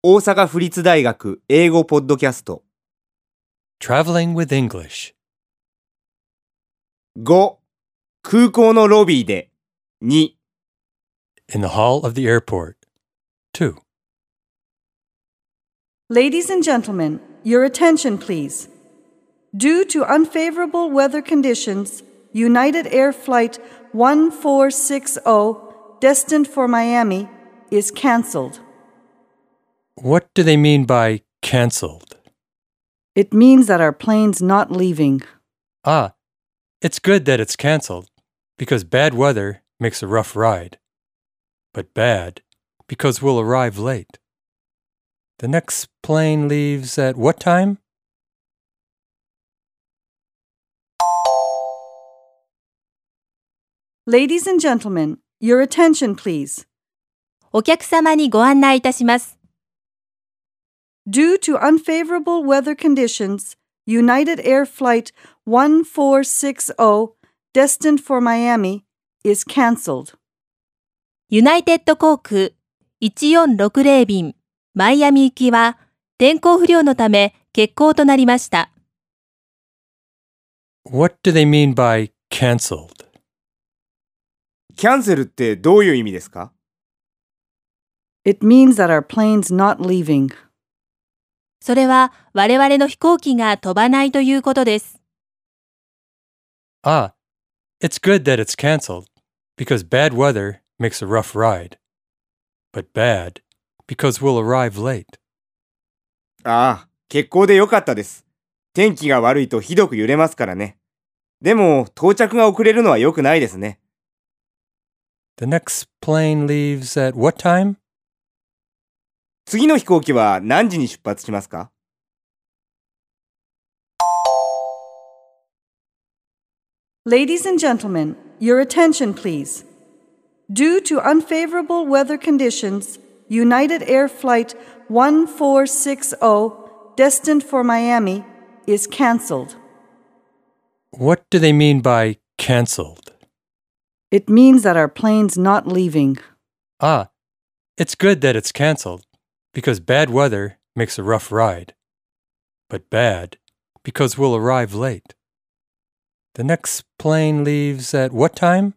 大阪府立大学英語ポッドキャスト Traveling with English 5. 空港のロビーで 2. In the hall of the airport 2. Ladies and gentlemen, your attention please. Due to unfavorable weather conditions, United Air Flight 1460, destined for Miami, is canceled.What do they mean by canceled? It means that our plane's not leaving. Ah, it's good that it's canceled, because bad weather makes a rough ride. But bad, because we'll arrive late. The next plane leaves at what time? Ladies and gentlemen, your attention please. お客様にご案内いたします。Due to unfavorable weather conditions, United Air Flight 1460, destined for Miami, is canceled. ユナイテッド航空1460便、マイアミ行きは天候不良のため欠航となりました。What do they mean by canceled? キャンセルってどういう意味ですか? It means that our plane's not leaving.それは我々の飛行機が飛ばないということです。Ah, it's good that it's canceled, because bad weather makes a rough ride. But bad, because we'll arrive late. ああ、欠航でよかったです。天気が悪いとひどく揺れますからね。でも、到着が遅れるのは良くないですね。The next plane leaves at what time?次の飛行機は何時に出発しますか? Ladies and gentlemen, your attention please. Due to unfavorable weather conditions, United Air Flight 1460, destined for Miami, is canceled. What do they mean by canceled? It means that our plane's not leaving. Ah, it's good that it's canceled.Because bad weather makes a rough ride. But bad, because we'll arrive late. The next plane leaves at what time?